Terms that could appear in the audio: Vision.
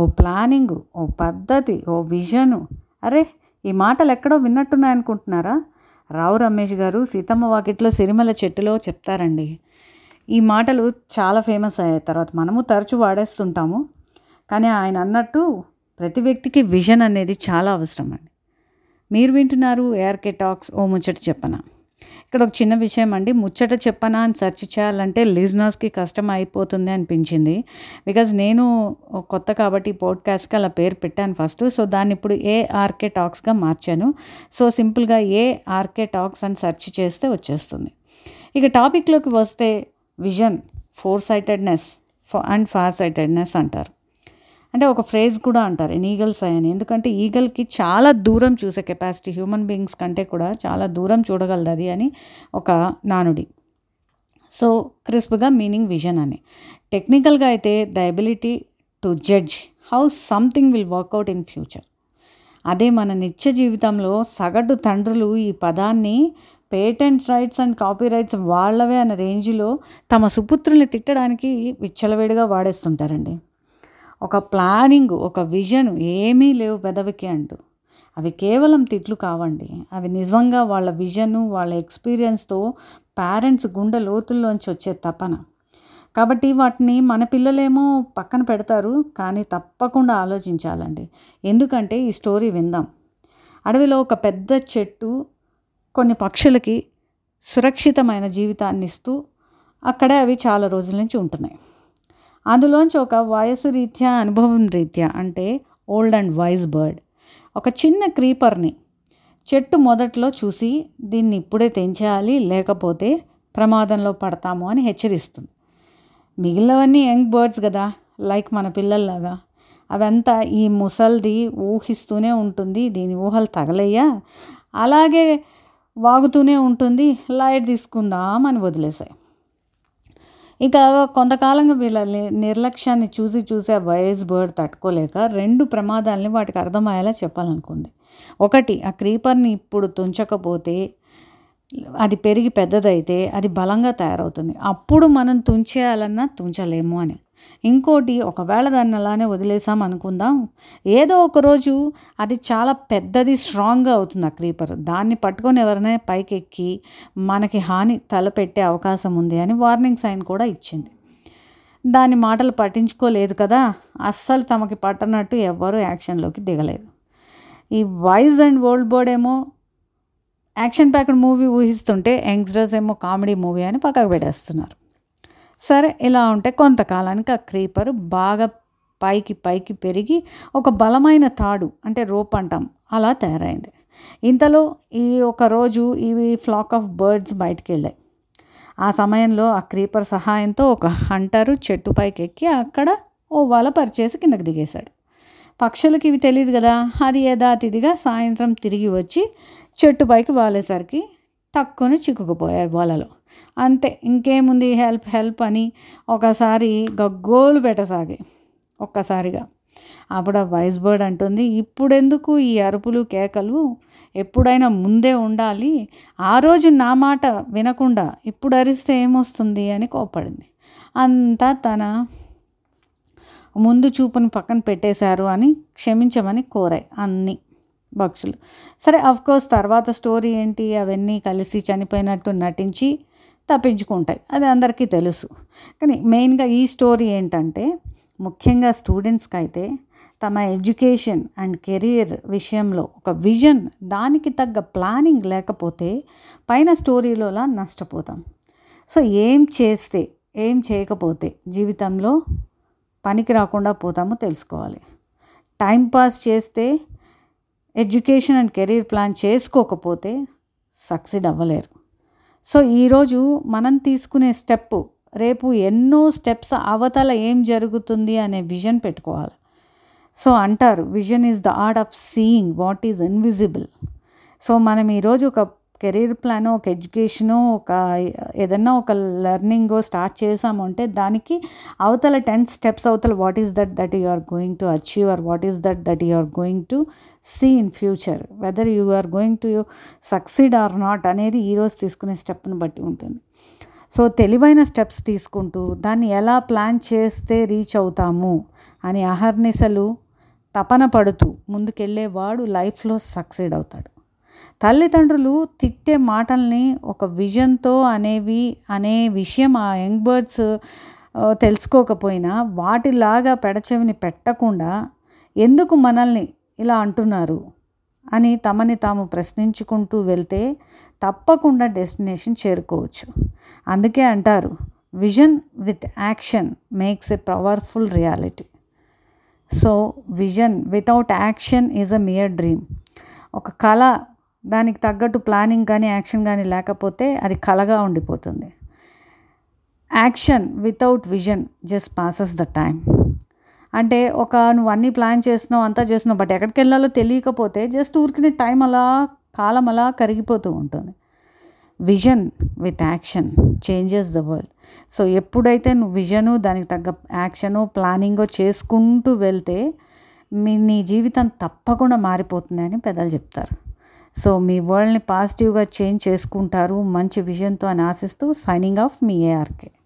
ఓ planning, ఓ పద్ధతి, ఓ vision. అరే, ఈ మాటలు ఎక్కడో విన్నట్టున్నాయనుకుంటున్నారా? రావు రమేష్ గారు సీతమ్మ వాకిట్లో సిరిమల చెట్టులో చెప్తారండి. ఈ మాటలు చాలా ఫేమస్ అయ్యాయి. తర్వాత మనము తరచూ వాడేస్తుంటాము. కానీ ఆయన అన్నట్టు ప్రతి వ్యక్తికి విజన్ అనేది చాలా అవసరం అండి. మీరు వింటున్నారు ఏఆర్కే టాక్స్, ఓ ముచ్చట చెప్పనా. ఇక్కడ ఒక చిన్న విషయం అండి. ముచ్చట చెప్పనా అని సెర్చ్ చేయాలంటే లిజనర్స్కి కష్టం అయిపోతుంది అనిపించింది. బికాజ్ నేను కొత్త కాబట్టి పాడ్కాస్ట్కి అలా పేరు పెట్టాను ఫస్ట్. సో దాన్ని ఇప్పుడు ఏఆర్కే టాక్స్గా మార్చాను. సో సింపుల్గా ఏఆర్కే టాక్స్ అని సెర్చ్ చేస్తే వచ్చేస్తుంది. ఇక టాపిక్లోకి వస్తే vision, foresightedness and farsightedness అంటారు. అంటే ఒక ఫ్రేజ్ కూడా అంటారు, ఇన్ ఈగల్స్ అని. ఎందుకంటే ఈగల్కి చాలా దూరం చూసే కెపాసిటీ హ్యూమన్ బీయింగ్స్ కంటే కూడా చాలా దూరం చూడగలదు అది అని ఒక నానుడి. సో క్రిస్ప్గా మీనింగ్ విజన్ అని. టెక్నికల్గా అయితే the ability to judge how something will work out in future. అదే మన నిత్య జీవితంలో సగటు తండ్రులు ఈ పదాన్ని patents rights and copyrights వాళ్ళవే అన్న రేంజ్లో తమ సుపుత్రుల్ని తిట్టడానికి విచ్చలవేడిగా వాడేస్తుంటారండి. ఒక ప్లానింగ్, ఒక విజన్ ఏమీ లేవు పెదవికి అంటూ. అవి కేవలం తిట్లు కావండి. అవి నిజంగా వాళ్ళ విజను, వాళ్ళ ఎక్స్పీరియన్స్తో పేరెంట్స్ గుండె లోతుల్లోంచి వచ్చే తపన. కాబట్టి వాటిని మన పిల్లలేమో పక్కన పెడతారు, కానీ తప్పకుండా ఆలోచించాలండి. ఎందుకంటే ఈ స్టోరీ విందాం. అడవిలో ఒక పెద్ద చెట్టు కొన్ని పక్షులకి సురక్షితమైన జీవితాన్ని ఇస్తూ అక్కడే అవి చాలా రోజుల నుంచి ఉంటున్నాయి. అందులోంచి ఒక వయసు రీత్యా, అనుభవం రీత్యా, అంటే ఓల్డ్ అండ్ వైజ్ బర్డ్ ఒక చిన్న క్రీపర్ని చెట్టు మొదట్లో చూసి దీన్ని ఇప్పుడే తెంచేయాలి, లేకపోతే ప్రమాదంలో పడతాము అని హెచ్చరిస్తుంది. మిగిలినవన్నీ యంగ్ బర్డ్స్ కదా, లైక్ మన పిల్లల్లాగా. అవంతా ఈ ముసల్ది ఊహిస్తూనే ఉంటుంది, దీని ఊహలు తగలయ్యా, అలాగే వాగుతూనే ఉంటుంది, లైట్ తీసుకుందాం అని వదిలేశాయి. ఇక కొంతకాలంగా వీళ్ళ నిర్లక్ష్యాన్ని చూసి ఆ వైస్ బర్డ్ తట్టుకోలేక రెండు ప్రమాదాలని వాటికి అర్థమయ్యేలా చెప్పాలనుకుంది. ఒకటి, ఆ క్రీపర్ని ఇప్పుడు తుంచకపోతే అది పెరిగి పెద్దదైతే అది బలంగా తయారవుతుంది, అప్పుడు మనం తుంచేయాలన్నా తుంచలేము అని. ఇంకోటి, ఒకవేళ దాన్ని అలానే వదిలేసాం అనుకుందాం, ఏదో ఒకరోజు అది చాలా పెద్దది, స్ట్రాంగ్గా అవుతుంది ఆ క్రీపర్, దాన్ని పట్టుకొని ఎవరైనా పైకి ఎక్కి మనకి హాని తలపెట్టే అవకాశం ఉంది అని వార్నింగ్ సైన్ కూడా ఇచ్చింది. దాని మాటలు పట్టించుకోలేదు కదా, అస్సలు తమకి పట్టనట్టు ఎవ్వరూ యాక్షన్లోకి దిగలేదు. ఈ వైజ్ అండ్ ఓల్డ్ బర్డ్ ఏమో యాక్షన్ ప్యాక్డ్ మూవీ ఊహిస్తుంటే యంగ్స్టర్స్ ఏమో కామెడీ మూవీ అని పక్కకు పెట్టేస్తున్నారు. సరే, ఇలా ఉంటే కొంతకాలానికి ఆ క్రీపర్ బాగా పైకి పెరిగి ఒక బలమైన తాడు, అంటే రోప్ అంటాం, అలా తయారైంది. ఇంతలో ఈ ఒక రోజు ఇవి ఫ్లాక్ ఆఫ్ బర్డ్స్ బయటికి వెళ్ళాయి. ఆ సమయంలో ఆ క్రీపర్ సహాయంతో ఒక హంటరు చెట్టు పైకి ఎక్కి అక్కడ ఓ వల పరిచేసి కిందకి దిగేశాడు. పక్షులకి ఇవి తెలియదు కదా, అది యథాతిథిగా సాయంత్రం తిరిగి వచ్చి చెట్టు పైకి వాలేసరికి తక్కువను చిక్కుకుపోయాయి వలలో. అంతే, ఇంకేముంది, హెల్ప్ హెల్ప్ అని ఒకసారి గగ్గోలు పెట్టసాగి ఒక్కసారిగా. అప్పుడు ఆ వైస్ బర్డ్ అంటుంది, ఇప్పుడెందుకు ఈ అరుపులు కేకలు, ఎప్పుడైనా ముందే ఉండాలి, ఆ రోజు నా మాట వినకుండా ఇప్పుడు అరిస్తే ఏమొస్తుంది అని కోపడింది. అంతా తన ముందు చూపును పక్కన పెట్టేశారు అని క్షమించమని కోరాయి అన్నీ పక్షులు. సరే, అఫ్కోర్స్ తర్వాత స్టోరీ ఏంటి, అవన్నీ కలిసి చనిపోయినట్టు నటించి తప్పించుకుంటాయి, అది అందరికీ తెలుసు. కానీ మెయిన్గా ఈ స్టోరీ ఏంటంటే, ముఖ్యంగా స్టూడెంట్స్కి అయితే తమ ఎడ్యుకేషన్ అండ్ కెరీర్ విషయంలో ఒక విజన్, దానికి తగ్గ ప్లానింగ్ లేకపోతే పైన స్టోరీలోలా నష్టపోతాం. సో ఏం చేస్తే ఏం చేయకపోతే జీవితంలో పనికి రాకుండా పోతామో తెలుసుకోవాలి. టైంపాస్ చేస్తే, ఎడ్యుకేషన్ అండ్ కెరీర్ ప్లాన్ చేసుకోకపోతే సక్సెడ్ అవ్వలేరు. సో ఈరోజు మనం తీసుకునే స్టెప్ రేపు ఎన్నో స్టెప్స్ అవతల ఏం జరుగుతుంది అనే విజన్ పెట్టుకోవాలి. సో అంటారు vision is the art of seeing what is invisible. So మనం ఈరోజు ఒక కెరీర్ ప్లాను, ఒక ఎడ్యుకేషను, ఒక ఏదన్నా ఒక లెర్నింగో స్టార్ట్ చేసాము అంటే దానికి అవతల 10 స్టెప్స్ అవతల what is that that you are going to achieve or what is that that you are going to see in future, whether you are going to succeed or not అనేది ఈరోజు తీసుకునే stepney బట్టి ఉంటుంది. So తెలివైన steps తీసుకుంటూ దాన్ని ఎలా plan చేస్తే రీచ్ అవుతాము అని అహర్నిశలు తపన పడుతూ ముందుకెళ్ళేవాడు లైఫ్లో సక్సెడ్ అవుతాడు. తల్లిదండ్రులు తిట్టే మాటల్ని ఒక విజన్తో అనే విషయం ఆ యంగ్ బర్డ్స్ తెలుసుకోకపోయినా వాటిలాగా పెడచెవిని పెట్టకుండా ఎందుకు మనల్ని ఇలా అంటున్నారు అని తమని తాము ప్రశ్నించుకుంటూ వెళ్తే తప్పకుండా డెస్టినేషన్ చేరుకోవచ్చు. అందుకే అంటారు, vision with action makes a powerful reality. So vision without action is a mere dream. ఒక కళ దానికి తగ్గట్టు ప్లానింగ్ కానీ యాక్షన్ కానీ లేకపోతే అది కళగా ఉండిపోతుంది. Action without vision just passes the time. అంటే ఒక నువ్వు అన్నీ ప్లాన్ చేసినావు, అంతా చేసినావు, బట్ ఎక్కడికి వెళ్ళాలో తెలియకపోతే జస్ట్ ఊరికినే టైం అలా కాలం అలా కరిగిపోతూ ఉంటుంది. Vision with action changes the world. So ఎప్పుడైతే నువ్వు విజను దానికి తగ్గ యాక్షను ప్లానింగో చేసుకుంటూ వెళ్తే నీ జీవితం తప్పకుండా మారిపోతుంది అని పెద్దలు చెప్తారు. సో మీ వరల్డ్ని పాజిటివ్గా చేంజ్ చేసుకుంటారు మంచి విజన్తో అని ఆశిస్తూ, సైనింగ్ ఆఫ్ మీ ARK.